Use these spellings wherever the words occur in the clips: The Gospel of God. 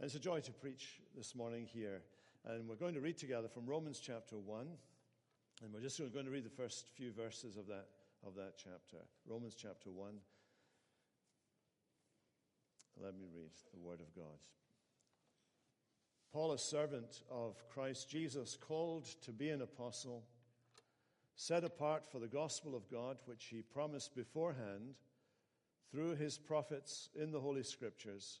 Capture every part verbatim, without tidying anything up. And it's a joy to preach this morning here. And we're going to read together from Romans chapter one. And we're just going to read the first few verses of that of that chapter. Romans chapter one. Let me read the Word of God. Paul, a servant of Christ Jesus, called to be an apostle, set apart for the gospel of God, which he promised beforehand through his prophets in the Holy Scriptures,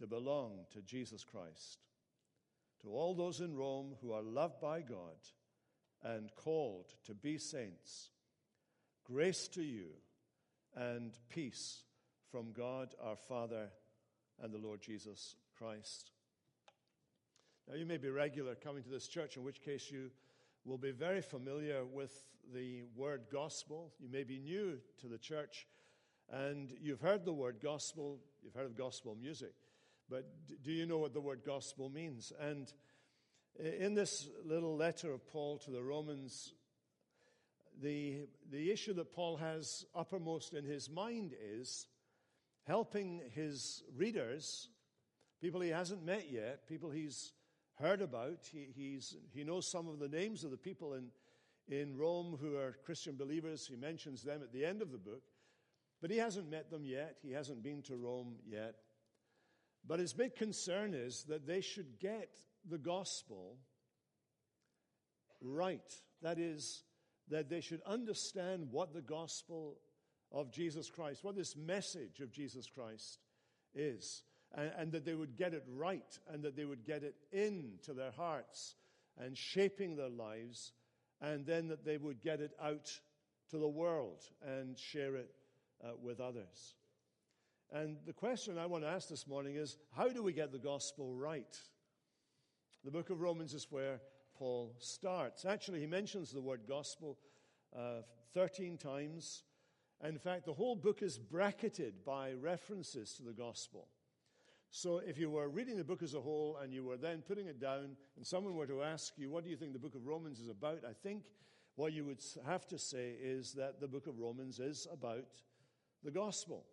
to belong to Jesus Christ. To all those in Rome who are loved by God and called to be saints, grace to you and peace from God our Father and the Lord Jesus Christ. Now, you may be regular coming to this church, in which case you will be very familiar with the word gospel. You may be new to the church, and you've heard the word gospel. You've heard of gospel music. But do you know what the word gospel means? And in this little letter of Paul to the Romans, the, the issue that Paul has uppermost in his mind is helping his readers, people he hasn't met yet, people he's heard about. He, he's, he knows some of the names of the people in, in Rome who are Christian believers. He mentions them at the end of the book. But he hasn't met them yet. He hasn't been to Rome yet. But his big concern is that they should get the gospel right. That is, that they should understand what the gospel of Jesus Christ, what this message of Jesus Christ is, and, and that they would get it right, and that they would get it into their hearts and shaping their lives, and then that they would get it out to the world and share it uh, with others. And the question I want to ask this morning is, how do we get the gospel right? The book of Romans is where Paul starts. Actually, he mentions the word gospel uh, thirteen times. And in fact, the whole book is bracketed by references to the gospel. So if you were reading the book as a whole and you were then putting it down and someone were to ask you, what do you think the book of Romans is about? I think what you would have to say is that the book of Romans is about the gospel.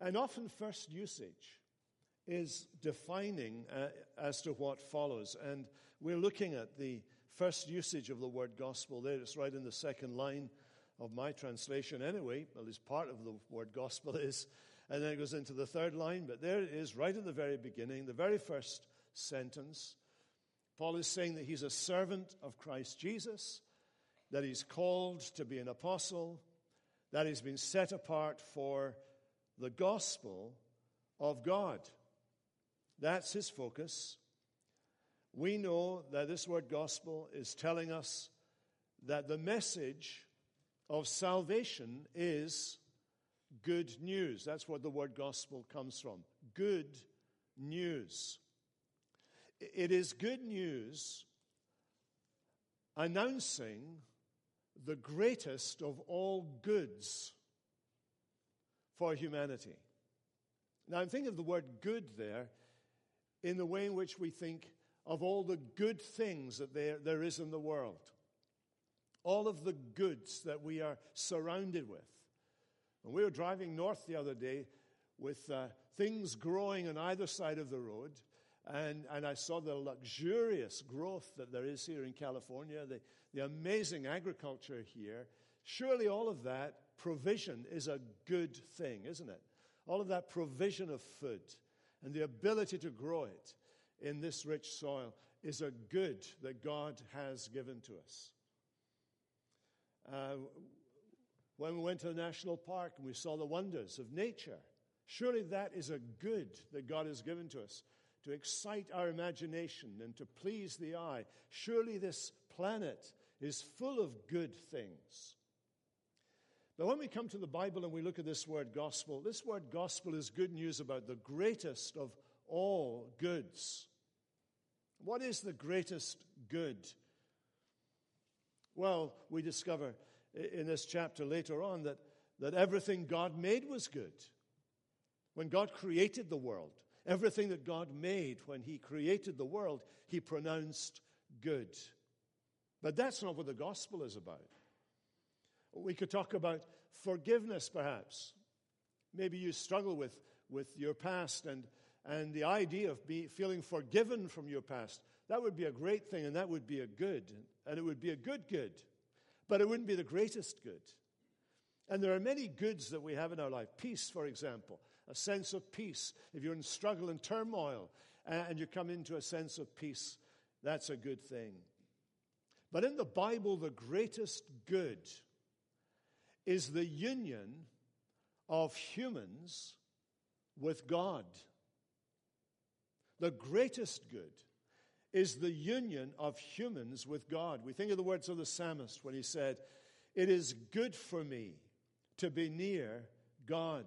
And often first usage is defining uh, as to what follows. And we're looking at the first usage of the word gospel there. It's right in the second line of my translation anyway. At least part of the word gospel is. And then it goes into the third line. But there it is right at the very beginning, the very first sentence. Paul is saying that he's a servant of Christ Jesus, that he's called to be an apostle, that he's been set apart for the gospel of God. That's his focus. We know that this word gospel is telling us that the message of salvation is good news. That's what the word gospel comes from. Good news. It is good news announcing the greatest of all goods for humanity. Now, I'm thinking of the word good there in the way in which we think of all the good things that there, there is in the world. All of the goods that we are surrounded with. And we were driving north the other day with uh, things growing on either side of the road, and, and I saw the luxurious growth that there is here in California, the, the amazing agriculture here. Surely all of that provision is a good thing, isn't it? All of that provision of food and the ability to grow it in this rich soil is a good that God has given to us. Uh, when we went to the national park and we saw the wonders of nature, surely that is a good that God has given to us to excite our imagination and to please the eye. Surely this planet is full of good things. But when we come to the Bible and we look at this word gospel, this word gospel is good news about the greatest of all goods. What is the greatest good? Well, we discover in this chapter later on that, that everything God made was good. When God created the world, everything that God made when he created the world, he pronounced good. But that's not what the gospel is about. We could talk about forgiveness, perhaps. Maybe you struggle with, with your past and, and the idea of be, feeling forgiven from your past. That would be a great thing, and that would be a good, and it would be a good good. But it wouldn't be the greatest good. And there are many goods that we have in our life. Peace, for example, a sense of peace. If you're in struggle and turmoil and you come into a sense of peace, that's a good thing. But in the Bible, the greatest good is the union of humans with God. The greatest good is the union of humans with God. We think of the words of the psalmist when he said, "It is good for me to be near God."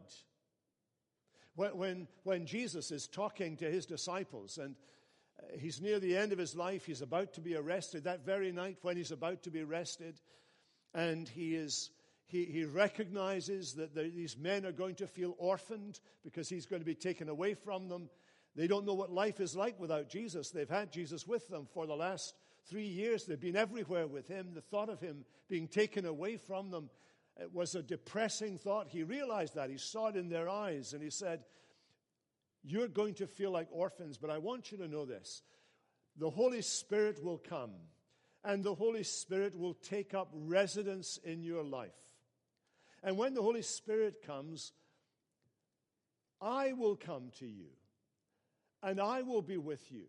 When, when, when Jesus is talking to his disciples and he's near the end of his life, he's about to be arrested, that very night when he's about to be arrested, and he is he, he recognizes that the, these men are going to feel orphaned because he's going to be taken away from them. They don't know what life is like without Jesus. They've had Jesus with them for the last three years. They've been everywhere with him. The thought of him being taken away from them, it was a depressing thought. He realized that. He saw it in their eyes, and he said, "You're going to feel like orphans, but I want you to know this. The Holy Spirit will come, and the Holy Spirit will take up residence in your life. And when the Holy Spirit comes, I will come to you, and I will be with you,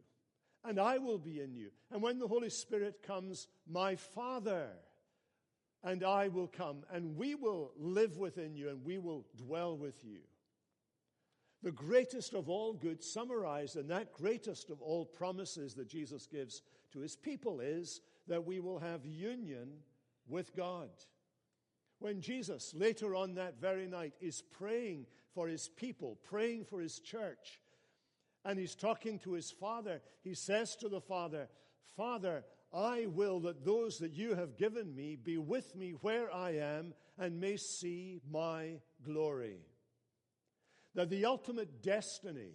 and I will be in you. And when the Holy Spirit comes, my Father and I will come, and we will live within you, and we will dwell with you." The greatest of all good summarized, and that greatest of all promises that Jesus gives to his people is that we will have union with God. When Jesus, later on that very night, is praying for his people, praying for his church, and he's talking to his Father, he says to the Father, "Father, I will that those that you have given me be with me where I am and may see my glory." That the ultimate destiny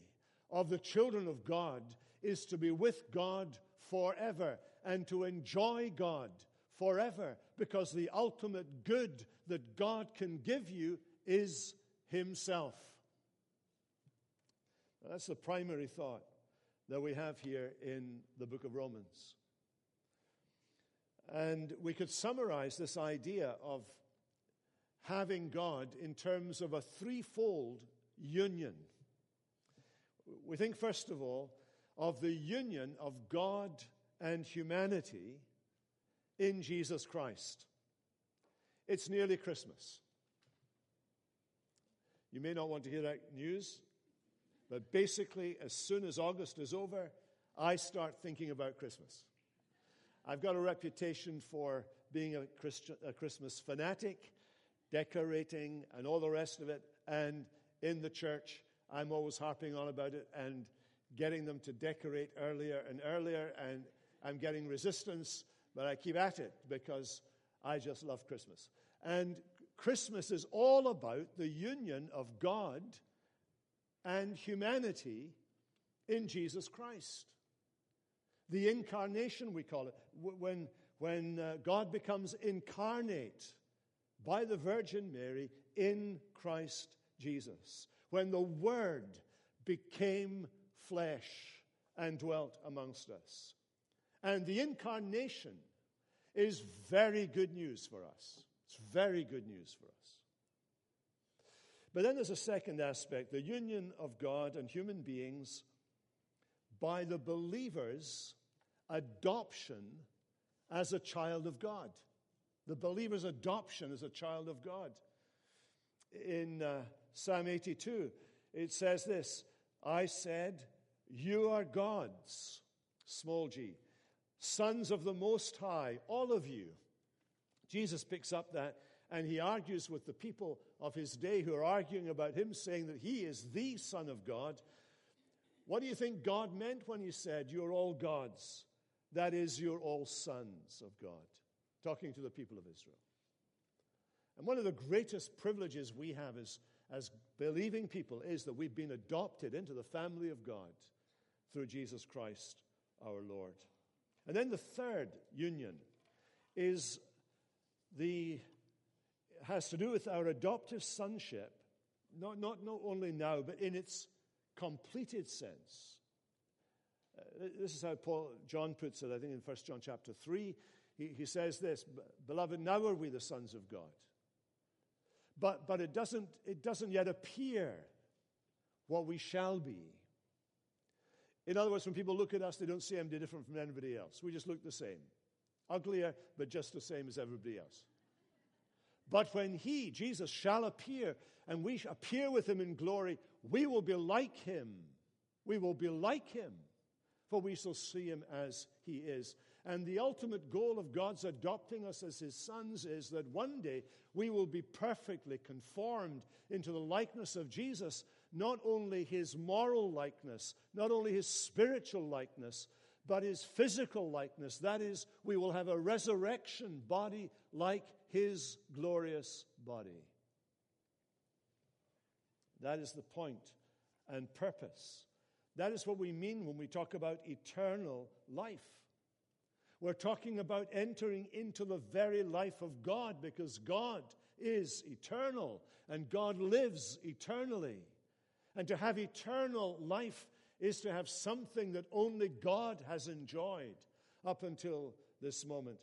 of the children of God is to be with God forever and to enjoy God forever, because the ultimate good that God can give you is himself. Now, that's the primary thought that we have here in the book of Romans. And we could summarize this idea of having God in terms of a threefold union. We think, first of all, of the union of God and humanity in Jesus Christ. It's nearly Christmas. You may not want to hear that news, but basically, as soon as August is over, I start thinking about Christmas. I've got a reputation for being a, Christian, a Christmas fanatic, decorating and all the rest of it. And in the church, I'm always harping on about it and getting them to decorate earlier and earlier. And I'm getting resistance, but I keep at it because I just love Christmas. And Christmas is all about the union of God and humanity in Jesus Christ. The incarnation, we call it, when, when uh, God becomes incarnate by the Virgin Mary in Christ Jesus, when the Word became flesh and dwelt amongst us. And the incarnation is very good news for us. It's very good news for us. But then there's a second aspect, the union of God and human beings by the believer's adoption as a child of God. The believer's adoption as a child of God. In uh, Psalm eighty-two, it says this, "I said, you are gods, small g, sons of the Most High, all of you." Jesus picks up that, and he argues with the people of his day who are arguing about him, saying that he is the Son of God. What do you think God meant when he said, you're all gods? That is, you're all sons of God, talking to the people of Israel. And one of the greatest privileges we have as, as believing people is that we've been adopted into the family of God through Jesus Christ our Lord. And then the third union is the has to do with our adoptive sonship, not, not, not only now, but in its completed sense. Uh, this is how Paul John puts it, I think, in First John chapter three. He, he says this, Beloved, now are we the sons of God. But, but it doesn't, it doesn't yet appear what we shall be. In other words, when people look at us, they don't see anything different from anybody else. We just look the same. Uglier, but just the same as everybody else. But when he, Jesus, shall appear, and we appear with him in glory, we will be like him. We will be like him, for we shall see him as he is. And the ultimate goal of God's adopting us as his sons is that one day we will be perfectly conformed into the likeness of Jesus, not only his moral likeness, not only his spiritual likeness, but his physical likeness. That is, we will have a resurrection body like his glorious body. That is the point and purpose. That is what we mean when we talk about eternal life. We're talking about entering into the very life of God, because God is eternal and God lives eternally. And to have eternal life is to have something that only God has enjoyed up until this moment.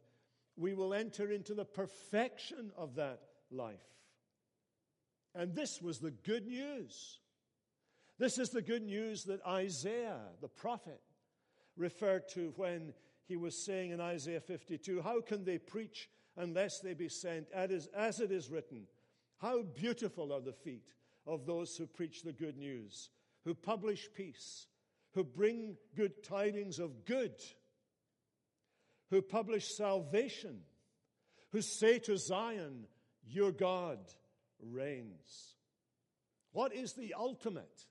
We will enter into the perfection of that life. And this was the good news. This is the good news that Isaiah, the prophet, referred to when he was saying in Isaiah fifty-two, How can they preach unless they be sent? As it is written, How beautiful are the feet of those who preach the good news, who publish peace, who bring good tidings of good, who publish salvation, who say to Zion, Your God reigns. What is the ultimate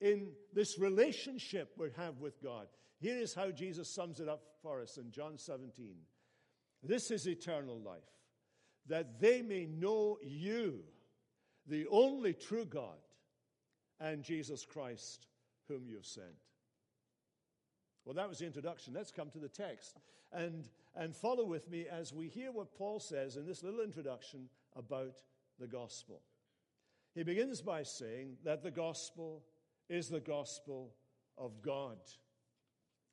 in this relationship we have with God? Here is how Jesus sums it up for us in John seventeen. This is eternal life, that they may know you, the only true God, and Jesus Christ, whom you've sent. Well, that was the introduction. Let's come to the text. And, and follow with me as we hear what Paul says in this little introduction about the gospel. He begins by saying that the gospel is the gospel of God.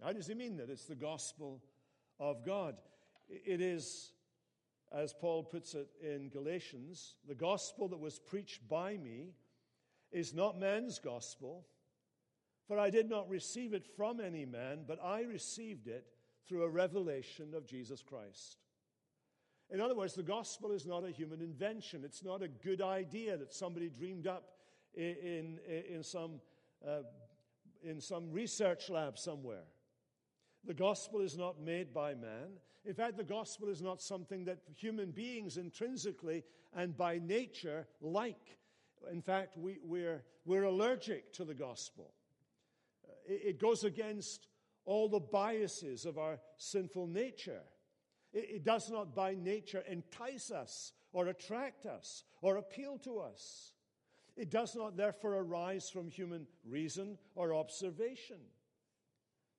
How does he mean that? It's the gospel of God. It is, as Paul puts it in Galatians, the gospel that was preached by me is not man's gospel, for I did not receive it from any man, but I received it through a revelation of Jesus Christ. In other words, the gospel is not a human invention. It's not a good idea that somebody dreamed up in, in, in, some, uh, in some research lab somewhere. The gospel is not made by man. In fact, the gospel is not something that human beings intrinsically and by nature like. In fact, we, we're, we're allergic to the gospel. It, it goes against all the biases of our sinful nature. It, it does not by nature entice us or attract us or appeal to us. It does not therefore arise from human reason or observation.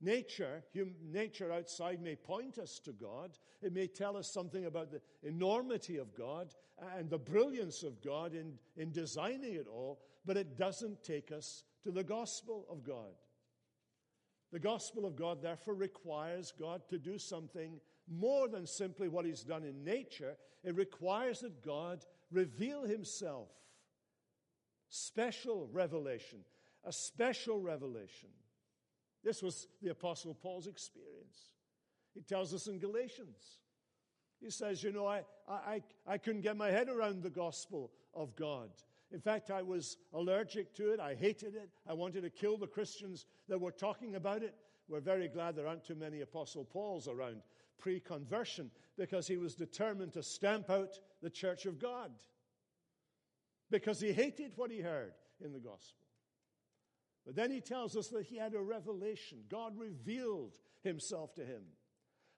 Nature, hum, nature outside may point us to God. It may tell us something about the enormity of God and the brilliance of God in, in designing it all, but it doesn't take us to the gospel of God. The gospel of God, therefore, requires God to do something more than simply what he's done in nature. It requires that God reveal himself. Special revelation. A special revelation. This was the Apostle Paul's experience. He tells us in Galatians. He says, you know, I, I, I couldn't get my head around the gospel of God. In fact, I was allergic to it. I hated it. I wanted to kill the Christians that were talking about it. We're very glad there aren't too many Apostle Pauls around pre-conversion, because he was determined to stamp out the church of God, because he hated what he heard in the gospel. But then he tells us that he had a revelation. God revealed himself to him.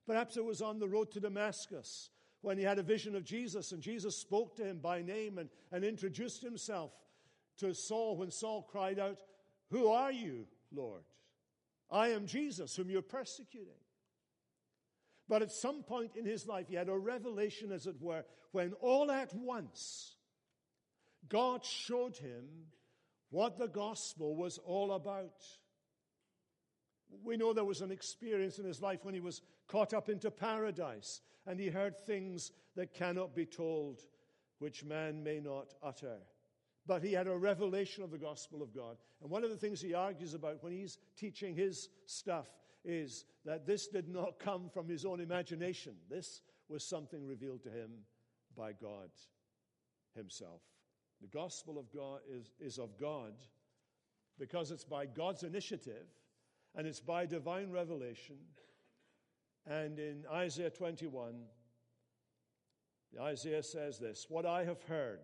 Perhaps it was on the road to Damascus when he had a vision of Jesus, and Jesus spoke to him by name and, and introduced himself to Saul when Saul cried out, "Who are you, Lord? I am Jesus, whom you're persecuting." But at some point in his life, he had a revelation, as it were, when all at once, God showed him what the gospel was all about. We know there was an experience in his life when he was caught up into paradise, and he heard things that cannot be told, which man may not utter. But he had a revelation of the gospel of God. And one of the things he argues about when he's teaching his stuff is that this did not come from his own imagination. This was something revealed to him by God himself. The gospel of God is, is of God because it's by God's initiative and it's by divine revelation. And in Isaiah twenty-one, Isaiah says this, "What I have heard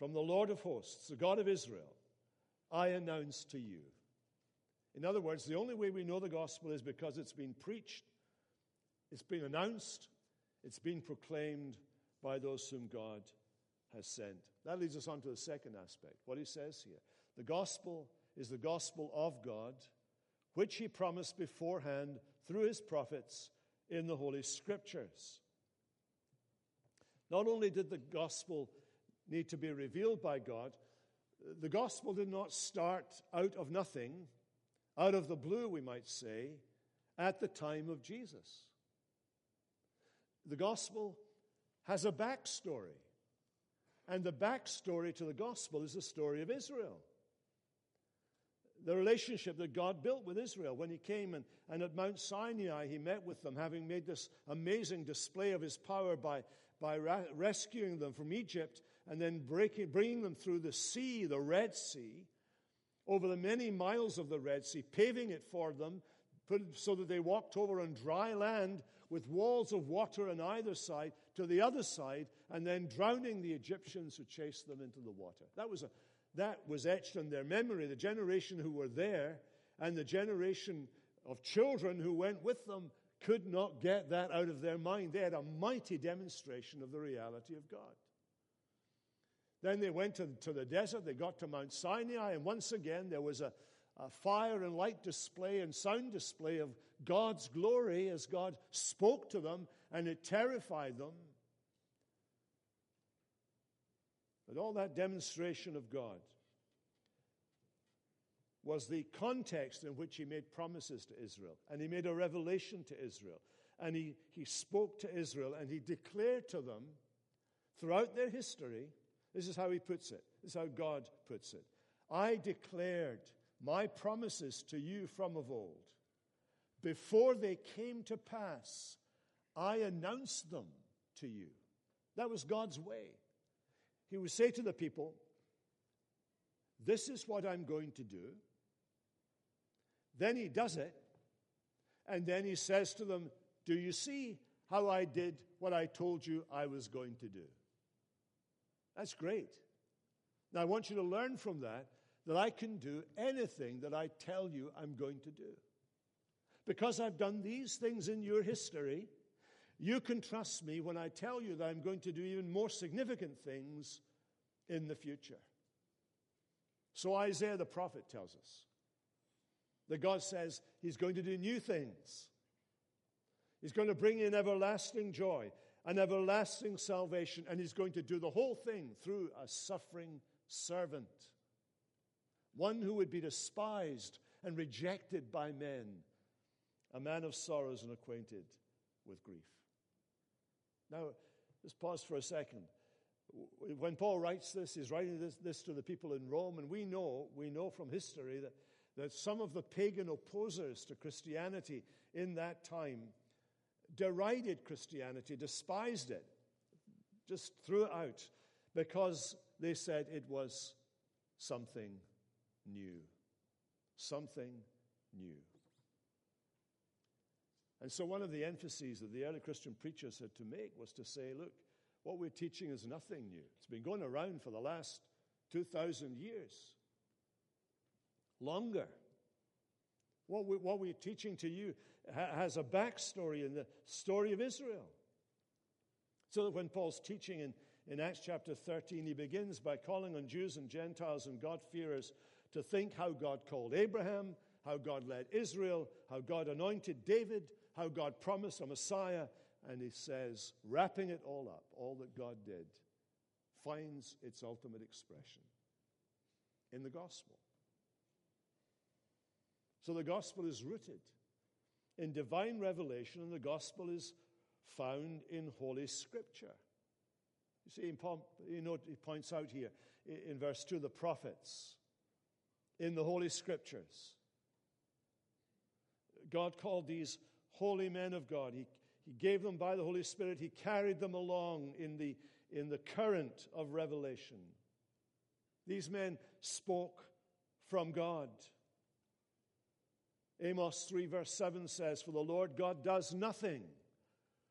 from the Lord of hosts, the God of Israel, I announce to you." In other words, the only way we know the gospel is because it's been preached, it's been announced, it's been proclaimed by those whom God has sent. That leads us on to the second aspect, what he says here. The gospel is the gospel of God, which he promised beforehand through his prophets in the Holy Scriptures. Not only did the gospel need to be revealed by God, the gospel did not start out of nothing, out of the blue, we might say, at the time of Jesus. The gospel has a backstory, and the backstory to the gospel is the story of Israel. The relationship that God built with Israel when he came and, and at Mount Sinai he met with them, having made this amazing display of his power by, by ra- rescuing them from Egypt and then breaking, bringing them through the sea, the Red Sea, over the many miles of the Red Sea, paving it for them put, so that they walked over on dry land with walls of water on either side to the other side and then drowning the Egyptians who chased them into the water. That was a That was etched in their memory, the generation who were there and the generation of children who went with them could not get that out of their mind. They had a mighty demonstration of the reality of God. Then they went to, to the desert, they got to Mount Sinai, and once again there was a, a fire and light display and sound display of God's glory as God spoke to them, and it terrified them. But all that demonstration of God was the context in which he made promises to Israel. And he made a revelation to Israel. And he, he spoke to Israel and he declared to them throughout their history, this is how he puts it, this is how God puts it, "I declared my promises to you from of old. Before they came to pass, I announced them to you." That was God's way. He would say to the people, "This is what I'm going to do." Then he does it, and then he says to them, "Do you see how I did what I told you I was going to do?" That's great. Now I want you to learn from that, that I can do anything that I tell you I'm going to do. Because I've done these things in your history, you can trust me when I tell you that I'm going to do even more significant things in the future. So Isaiah the prophet tells us that God says he's going to do new things. He's going to bring in everlasting joy and everlasting salvation, and he's going to do the whole thing through a suffering servant, one who would be despised and rejected by men, a man of sorrows and acquainted with grief. Now, just pause for a second. When Paul writes this, he's writing this, this to the people in Rome, and we know, we know from history that, that some of the pagan opposers to Christianity in that time derided Christianity, despised it, just threw it out, because they said it was something new. Something new. And so one of the emphases that the early Christian preachers had to make was to say, look, what we're teaching is nothing new. It's been going around for the last two thousand years. longer. What, we, what we're teaching to you has a backstory in the story of Israel. So that when Paul's teaching in, in Acts chapter thirteen, he begins by calling on Jews and Gentiles and God-fearers to think how God called Abraham, how God led Israel, how God anointed David, how God promised a Messiah. And he says, wrapping it all up, all that God did finds its ultimate expression in the gospel. So the gospel is rooted in divine revelation, and the gospel is found in Holy Scripture. You see, you know, he points out here in verse two, the prophets, in the Holy Scriptures. God called these holy men of God. He, he gave them by the Holy Spirit. He carried them along in the, in the current of revelation. These men spoke from God. Amos three verse seven says, "For the Lord God does nothing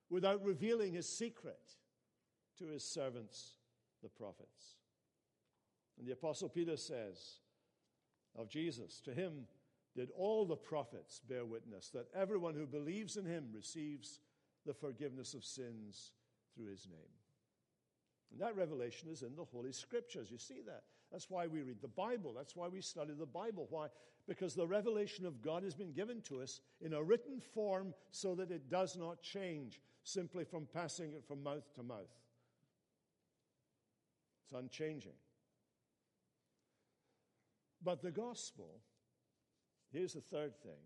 without revealing his secret to his servants, the prophets." And the Apostle Peter says of Jesus, "To him did all the prophets bear witness that everyone who believes in him receives the forgiveness of sins through his name." And that revelation is in the Holy Scriptures. You see that. That's why we read the Bible. That's why we study the Bible. Why? Because the revelation of God has been given to us in a written form so that it does not change simply from passing it from mouth to mouth. It's unchanging. But the gospel, here's the third thing,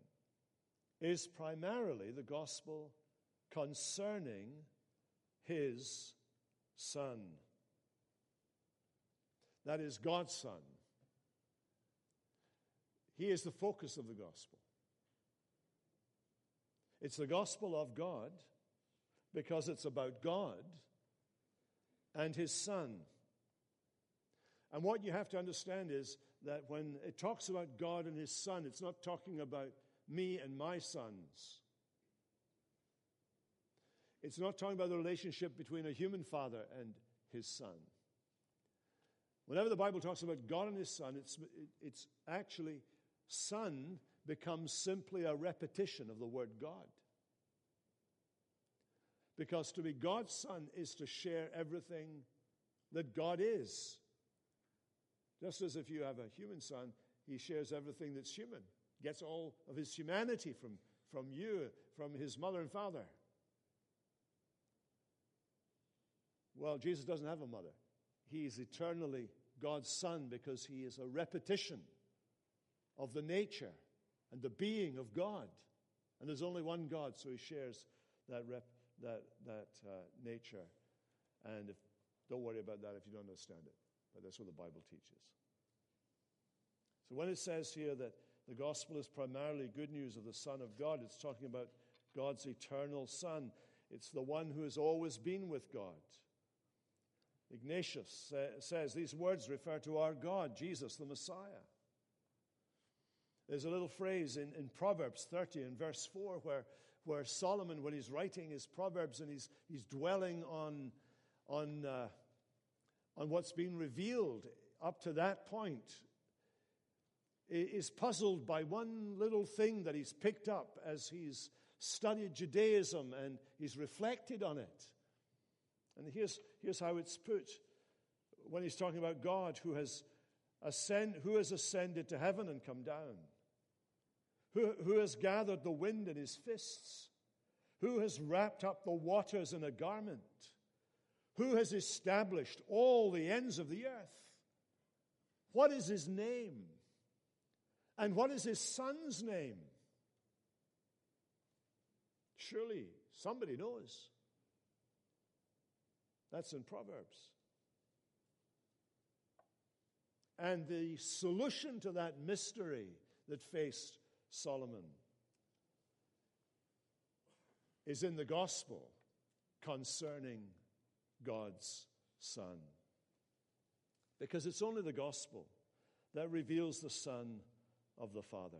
is primarily the gospel concerning his Son. That is God's Son. He is the focus of the gospel. It's the gospel of God because it's about God and his Son. And what you have to understand is that when it talks about God and his Son, it's not talking about me and my sons. It's not talking about the relationship between a human father and his Son. Whenever the Bible talks about God and his Son, it's, it's actually Son becomes simply a repetition of the word God. Because to be God's Son is to share everything that God is. Just as if you have a human son, he shares everything that's human, gets all of his humanity from, from you, from his mother and father. Well, Jesus doesn't have a mother. He is eternally God's Son because he is a repetition of the nature and the being of God. And there's only one God, so he shares that rep, that that uh, nature. And if, don't worry about that if you don't understand it. But that's what the Bible teaches. So when it says here that the gospel is primarily good news of the Son of God, it's talking about God's eternal Son. It's the one who has always been with God. Ignatius says these words refer to our God, Jesus the Messiah. There's a little phrase in, in Proverbs thirty in verse four where, where Solomon, when he's writing his Proverbs and he's, he's dwelling on, on, uh, on what's been revealed up to that point, is puzzled by one little thing that he's picked up as he's studied Judaism and he's reflected on it. And here's, here's how it's put when he's talking about God who has, ascend, who has ascended to heaven and come down, who, who has gathered the wind in his fists, who has wrapped up the waters in a garment, who has established all the ends of the earth. What is his name? And what is his Son's name? Surely somebody knows. That's in Proverbs. And the solution to that mystery that faced Solomon is in the gospel concerning God's Son. Because it's only the gospel that reveals the Son of the Father.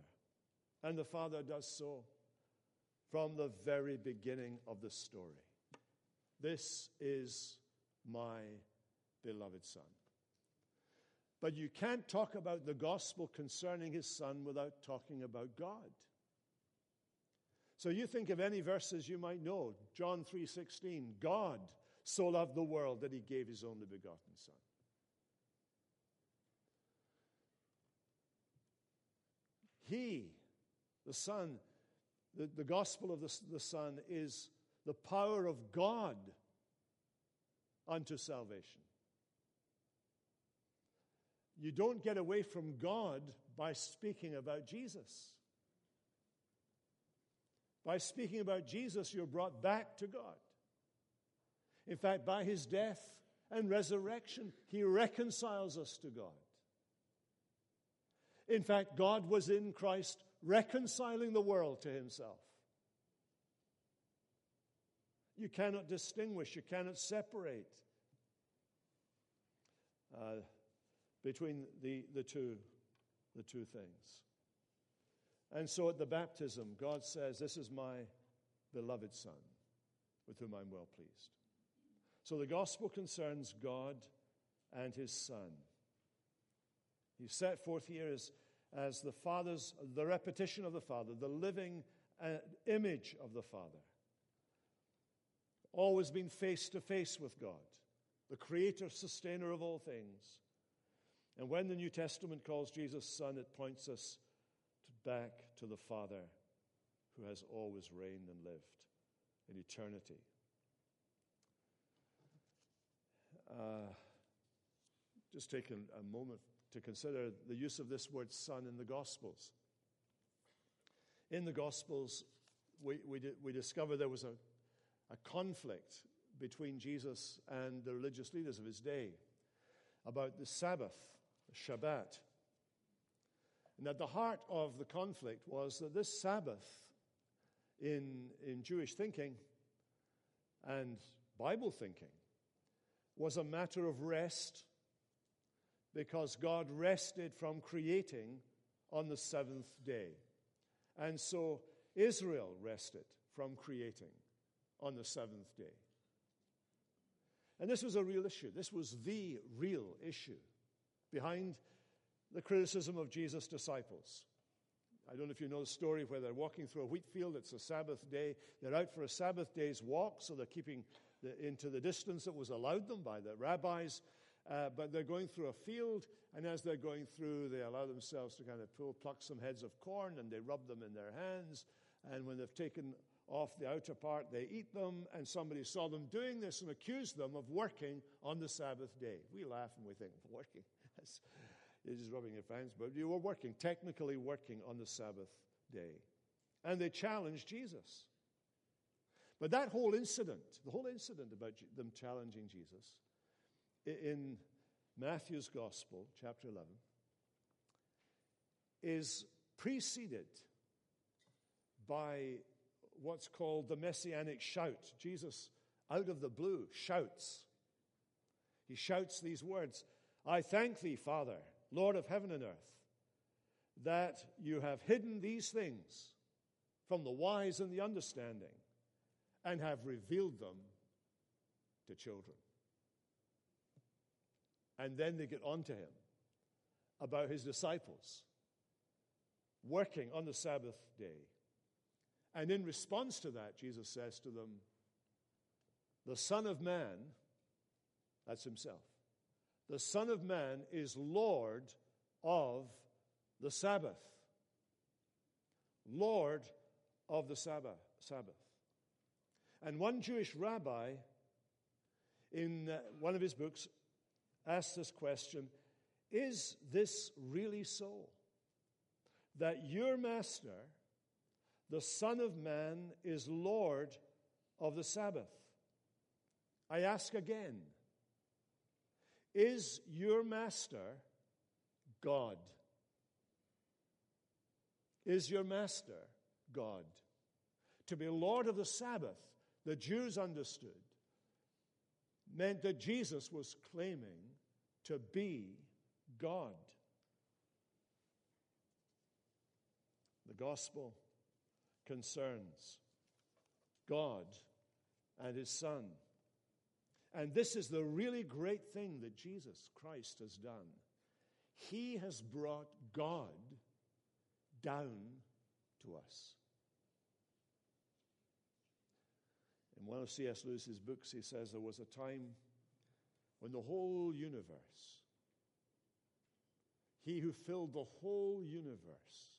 And the Father does so from the very beginning of the story. This is my beloved Son. But you can't talk about the gospel concerning his son without talking about God. So you think of any verses you might know. John three sixteen, God so loved the world that he gave his only begotten son. He, the Son, the, the gospel of the, the Son is the power of God unto salvation. You don't get away from God by speaking about Jesus. By speaking about Jesus, you're brought back to God. In fact, by his death and resurrection, he reconciles us to God. In fact, God was in Christ reconciling the world to himself. You cannot distinguish, you cannot separate Uh, between the, the two the two things. And so at the baptism, God says, this is my beloved Son, with whom I'm well pleased. So the gospel concerns God and his Son. He's set forth here as, as the Father's, the repetition of the Father, the living uh, image of the Father. Always been face to face with God, the creator, sustainer of all things. And when the New Testament calls Jesus Son, it points us to back to the Father who has always reigned and lived in eternity. Uh, just take a, a moment to consider the use of this word Son in the Gospels. In the Gospels, we, we, di- we discover there was a, a conflict between Jesus and the religious leaders of his day about the Sabbath, Shabbat. And at the heart of the conflict was that this Sabbath, in, in Jewish thinking and Bible thinking, was a matter of rest because God rested from creating on the seventh day. And so Israel rested from creating on the seventh day. And this was a real issue. This was the real issue behind the criticism of Jesus' disciples. I don't know if you know the story where they're walking through a wheat field. It's a Sabbath day. They're out for a Sabbath day's walk, so they're keeping the, into the distance that was allowed them by the rabbis. Uh, but they're going through a field, and as they're going through, they allow themselves to kind of pull, pluck some heads of corn, and they rub them in their hands. And when they've taken off the outer part, they eat them, and somebody saw them doing this and accused them of working on the Sabbath day. We laugh and we think, working? That's, you're just rubbing your hands, but you were working, technically working on the Sabbath day. And they challenged Jesus. But that whole incident, the whole incident about them challenging Jesus, in Matthew's Gospel, chapter eleven, is preceded by what's called the messianic shout. Jesus, out of the blue, shouts. He shouts these words, I thank thee, Father, Lord of heaven and earth, that you have hidden these things from the wise and the understanding and have revealed them to children. And then they get on to him about his disciples working on the Sabbath day. And in response to that, Jesus says to them, the Son of Man, that's himself, the Son of Man is Lord of the Sabbath. Lord of the Sabbath. And one Jewish rabbi, in one of his books, asked this question, is this really so? That your master, the Son of Man, is Lord of the Sabbath. I ask again, is your master God? Is your master God? To be Lord of the Sabbath, the Jews understood, meant that Jesus was claiming to be God. The gospel concerns God and his Son. And this is the really great thing that Jesus Christ has done. He has brought God down to us. In one of C S Lewis's books, he says there was a time when the whole universe, he who filled the whole universe,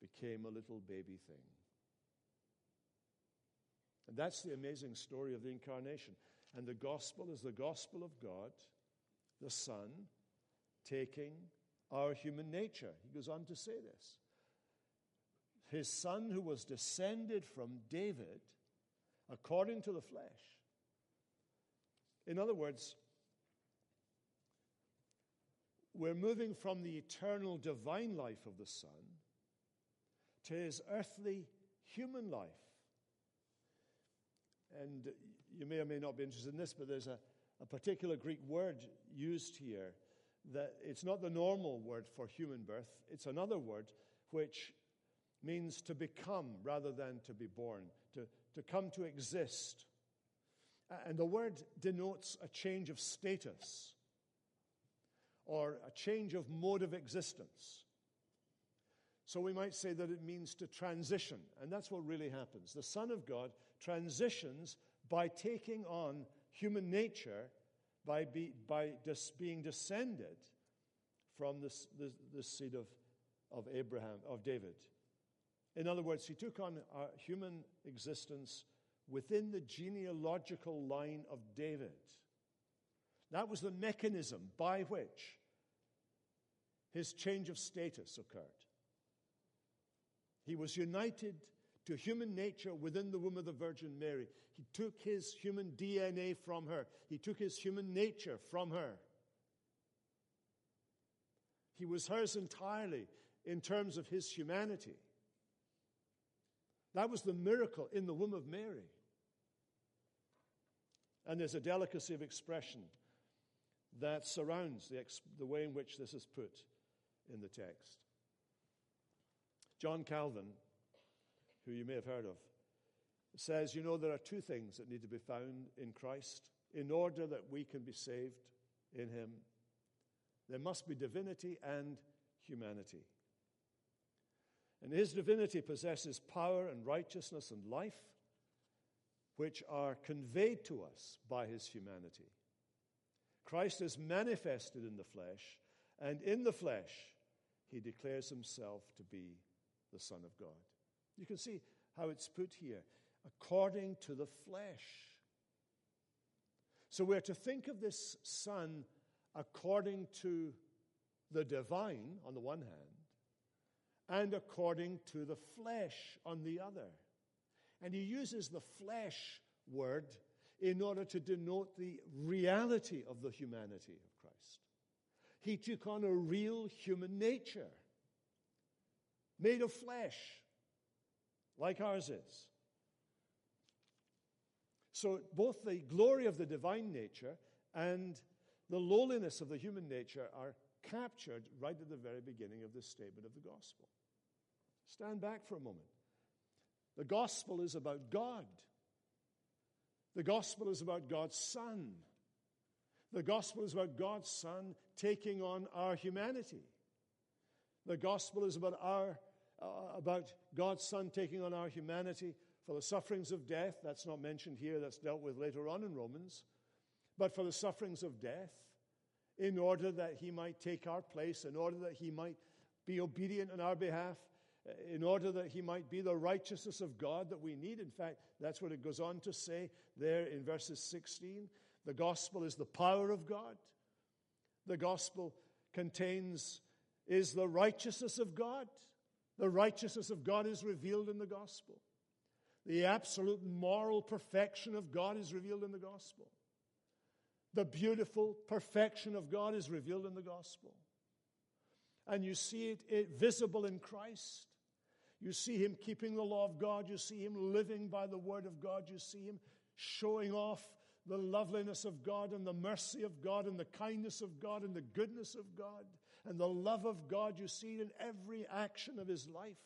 became a little baby thing. And that's the amazing story of the incarnation. And the gospel is the gospel of God, the Son, taking our human nature. He goes on to say this. His Son, who was descended from David according to the flesh. In other words, we're moving from the eternal divine life of the Son to his earthly human life. And you may or may not be interested in this, but there's a, a particular Greek word used here that it's not the normal word for human birth. It's another word which means to become rather than to be born, to, to come to exist. And the word denotes a change of status or a change of mode of existence. So we might say that it means to transition, and that's what really happens. The Son of God transitions by taking on human nature, by, be, by dis, being descended from this, this, this seed of, of Abraham, of David. In other words, he took on our human existence within the genealogical line of David. That was the mechanism by which his change of status occurred. He was united to human nature within the womb of the Virgin Mary. He took his human D N A from her. He took his human nature from her. He was hers entirely in terms of his humanity. That was the miracle in the womb of Mary. And there's a delicacy of expression that surrounds the, ex- the way in which this is put in the text. John Calvin, who you may have heard of, says, you know, there are two things that need to be found in Christ in order that we can be saved in him. There must be divinity and humanity. And his divinity possesses power and righteousness and life, which are conveyed to us by his humanity. Christ is manifested in the flesh, and in the flesh he declares himself to be the Son of God. You can see how it's put here, according to the flesh. So we're to think of this Son according to the divine, on the one hand, and according to the flesh, on the other. And he uses the flesh word in order to denote the reality of the humanity of Christ. He took on a real human nature, made of flesh, like ours is. So both the glory of the divine nature and the lowliness of the human nature are captured right at the very beginning of this statement of the gospel. Stand back for a moment. The gospel is about God. The gospel is about God's Son. The gospel is about God's Son taking on our humanity. The gospel is about our Uh, about God's Son taking on our humanity for the sufferings of death. That's not mentioned here. That's dealt with later on in Romans. But for the sufferings of death, in order that he might take our place, in order that he might be obedient on our behalf, in order that he might be the righteousness of God that we need. In fact, that's what it goes on to say there in verses sixteen. The gospel is the power of God. The gospel contains, is the righteousness of God. The righteousness of God is revealed in the gospel. The absolute moral perfection of God is revealed in the gospel. The beautiful perfection of God is revealed in the gospel. And you see it, it visible in Christ. You see him keeping the law of God. You see him living by the word of God. You see him showing off the loveliness of God and the mercy of God and the kindness of God and the goodness of God and the love of God. You see in every action of his life.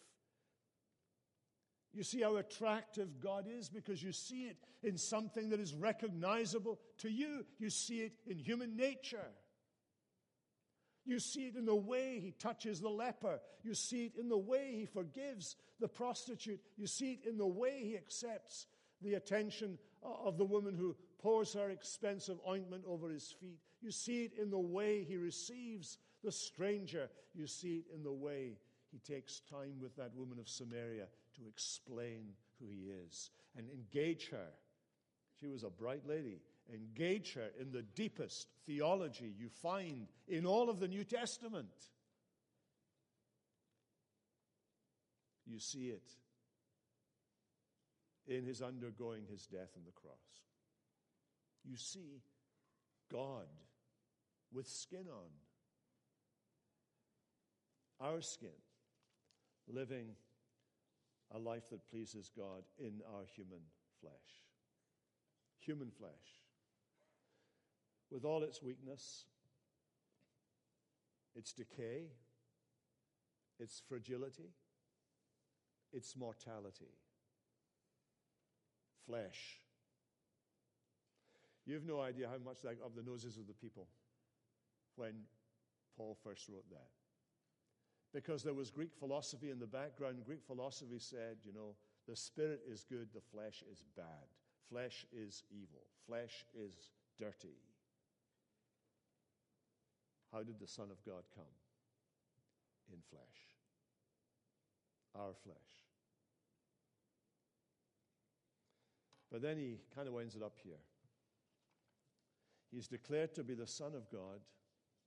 You see how attractive God is because you see it in something that is recognizable to you. You see it in human nature. You see it in the way he touches the leper. You see it in the way he forgives the prostitute. You see it in the way he accepts the attention of the woman who pours her expensive ointment over his feet. You see it in the way he receives the stranger. You see it in the way he takes time with that woman of Samaria to explain who he is and engage her. She was a bright lady. Engage her in the deepest theology you find in all of the New Testament. You see it in his undergoing his death on the cross. You see God with skin on, our skin, living a life that pleases God in our human flesh. Human flesh. With all its weakness, its decay, its fragility, its mortality. Flesh. You have no idea how much that up the noses of the people when Paul first wrote that. Because there was Greek philosophy in the background. Greek philosophy said, you know, the spirit is good, the flesh is bad. Flesh is evil. Flesh is dirty. How did the Son of God come? In flesh. Our flesh. But then he kind of winds it up here. He's declared to be the Son of God,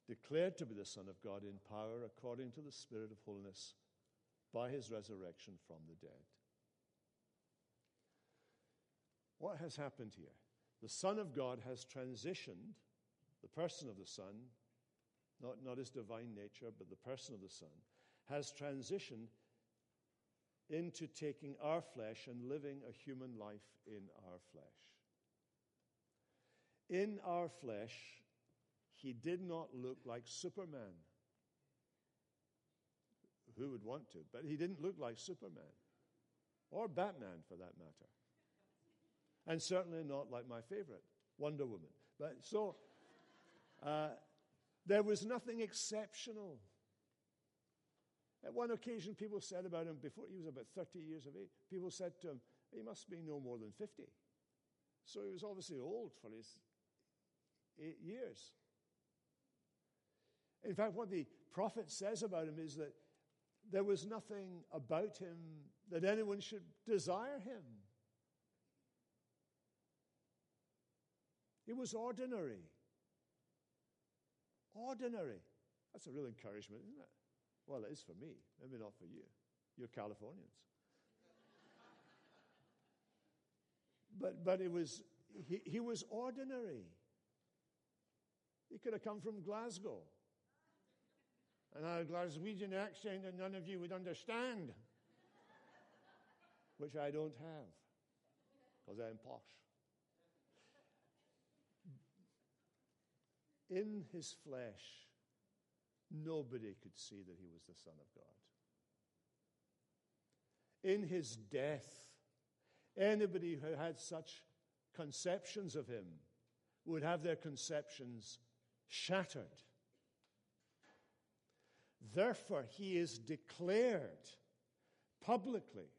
declared to be the Son of God in power according to the Spirit of holiness by his resurrection from the dead. What has happened here? The Son of God has transitioned, the person of the Son, not, not his divine nature, but the person of the Son, has transitioned into taking our flesh and living a human life in our flesh. In our flesh, he did not look like Superman. Who would want to? But he didn't look like Superman, or Batman for that matter. And certainly not like my favorite, Wonder Woman. But so, uh, there was nothing exceptional. At one occasion, people said about him, before he was about thirty years of age, people said to him, he must be no more than fifty. So he was obviously old for his eight years. In fact, what the prophet says about him is that there was nothing about him that anyone should desire him. He was ordinary. Ordinary. That's a real encouragement, isn't it? Well, it is for me. Maybe not for you. You're Californians. but but it was he, he was ordinary. He could have come from Glasgow. And had a Glaswegian accent that none of you would understand. Which I don't have. Because I'm posh. In his flesh, nobody could see that he was the Son of God. In his death, anybody who had such conceptions of him would have their conceptions shattered. Therefore, he is declared publicly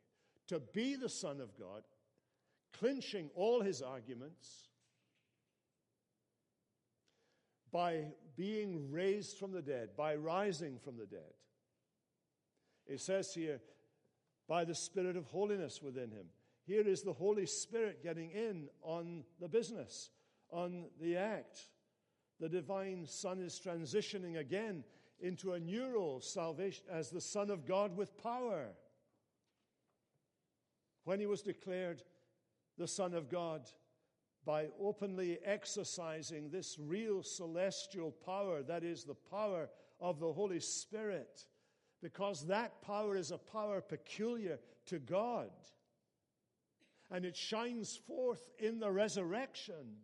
to be the Son of God, clinching all his arguments by being raised from the dead, by rising from the dead. It says here, by the Spirit of holiness within him. Here is the Holy Spirit getting in on the business, on the act. The divine Son is transitioning again into a new role, salvation, as the Son of God with power. When he was declared the Son of God, by openly exercising this real celestial power, that is the power of the Holy Spirit, because that power is a power peculiar to God, and it shines forth in the resurrection,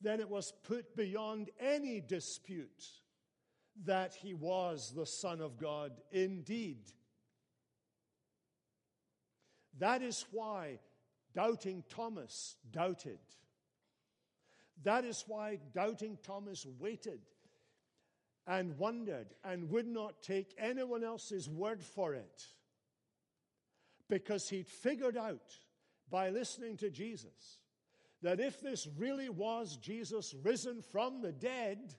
then it was put beyond any dispute that he was the Son of God indeed. That is why doubting Thomas doubted. That is why doubting Thomas waited and wondered and would not take anyone else's word for it because he'd figured out by listening to Jesus that if this really was Jesus risen from the dead,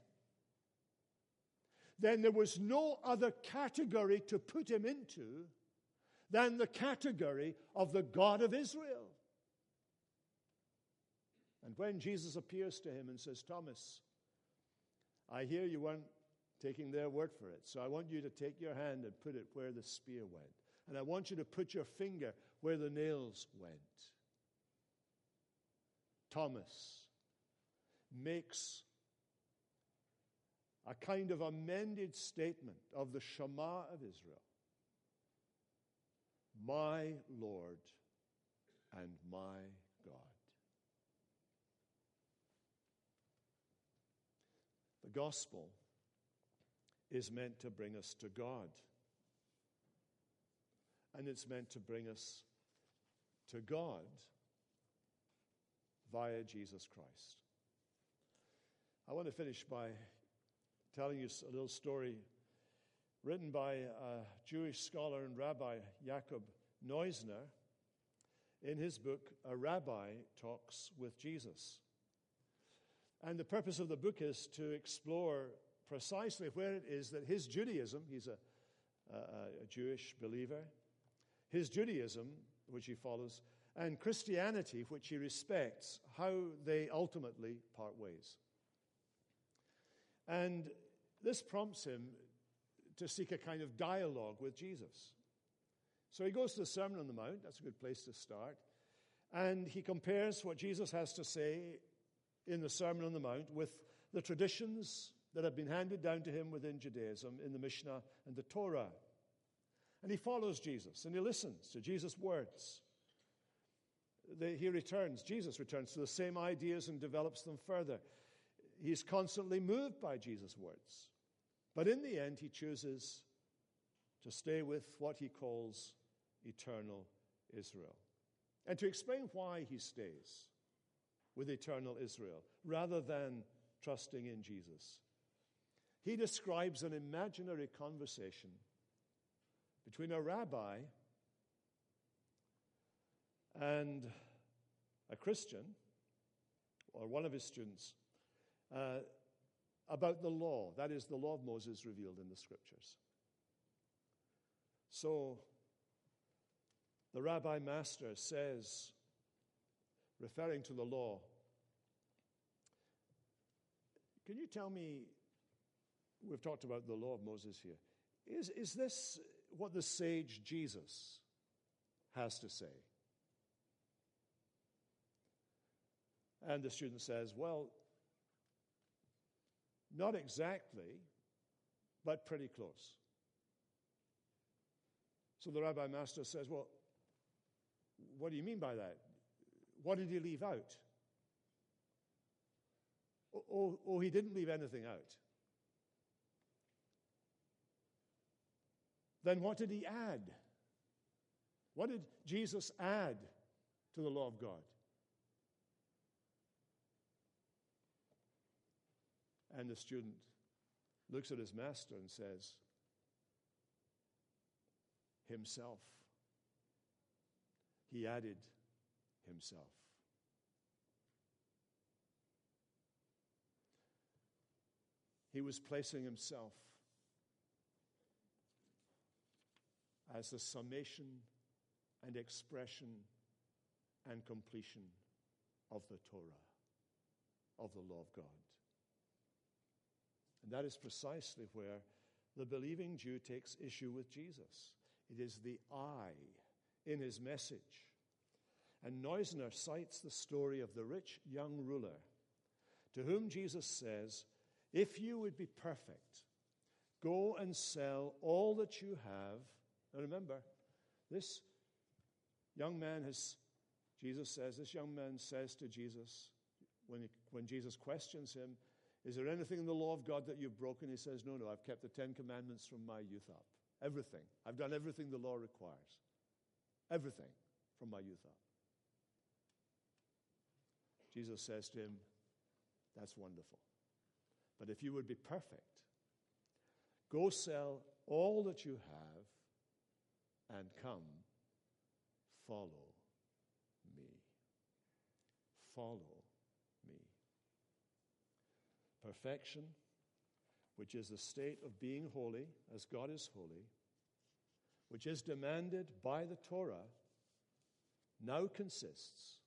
then there was no other category to put him into than the category of the God of Israel. And when Jesus appears to him and says, Thomas, I hear you weren't taking their word for it, so I want you to take your hand and put it where the spear went. And I want you to put your finger where the nails went. Thomas makes a kind of amended statement of the Shema of Israel. My Lord and my God. The gospel is meant to bring us to God. And it's meant to bring us to God via Jesus Christ. I want to finish by telling you a little story written by a Jewish scholar and rabbi, Jacob Neusner, in his book, A Rabbi Talks with Jesus. And the purpose of the book is to explore precisely where it is that his Judaism, he's a, a, a Jewish believer, his Judaism, which he follows, and Christianity, which he respects, how they ultimately part ways. And this prompts him to seek a kind of dialogue with Jesus. So he goes to the Sermon on the Mount. That's a good place to start. And he compares what Jesus has to say in the Sermon on the Mount with the traditions that have been handed down to him within Judaism in the Mishnah and the Torah. And he follows Jesus, and he listens to Jesus' words. They, he returns, Jesus returns to the same ideas and develops them further. He's constantly moved by Jesus' words. But in the end, he chooses to stay with what he calls eternal Israel. And to explain why he stays with eternal Israel, rather than trusting in Jesus, he describes an imaginary conversation between a rabbi and a Christian, or one of his students, uh, about the law. That is, the law of Moses revealed in the Scriptures. So, the rabbi master says, referring to the law, can you tell me, we've talked about the law of Moses here, is, is this what the sage Jesus has to say? And the student says, well, not exactly, but pretty close. So the rabbi master says, well, what do you mean by that? What did he leave out? Oh, oh, oh, he didn't leave anything out. Then what did he add? What did Jesus add to the law of God? And the student looks at his master and says, himself. He added himself. He was placing himself as the summation and expression and completion of the Torah, of the law of God. And that is precisely where the believing Jew takes issue with Jesus. It is the I in his message. And Neusner cites the story of the rich young ruler to whom Jesus says, if you would be perfect, go and sell all that you have. Now remember, this young man has, Jesus says, this young man says to Jesus, when, he, when Jesus questions him, is there anything in the law of God that you've broken? He says, no, no, I've kept the Ten Commandments from my youth up. Everything. I've done everything the law requires. Everything from my youth up. Jesus says to him, that's wonderful. But if you would be perfect, Go sell all that you have and come, follow me. Follow me. Perfection, which is the state of being holy, as God is holy, which is demanded by the Torah, now consists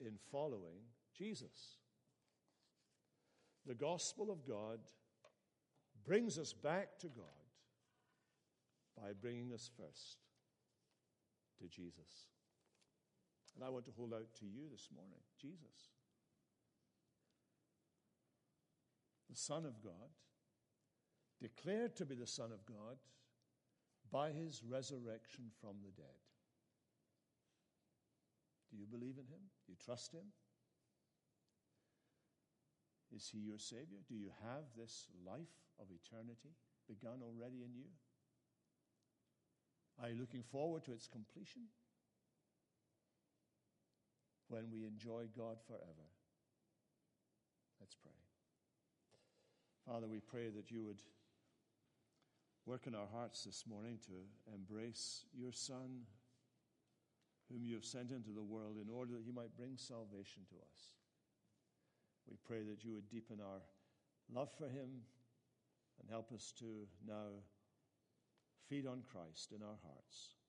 in following Jesus. The gospel of God brings us back to God by bringing us first to Jesus. And I want to hold out to you this morning, Jesus, the Son of God, declared to be the Son of God by his resurrection from the dead. Do you believe in him? Do you trust him? Is he your Savior? Do you have this life of eternity begun already in you? Are you looking forward to its completion when we enjoy God forever? Let's pray. Father, we pray that you would work in our hearts this morning to embrace your Son, whom you have sent into the world in order that he might bring salvation to us. We pray that you would deepen our love for him and help us to now feed on Christ in our hearts.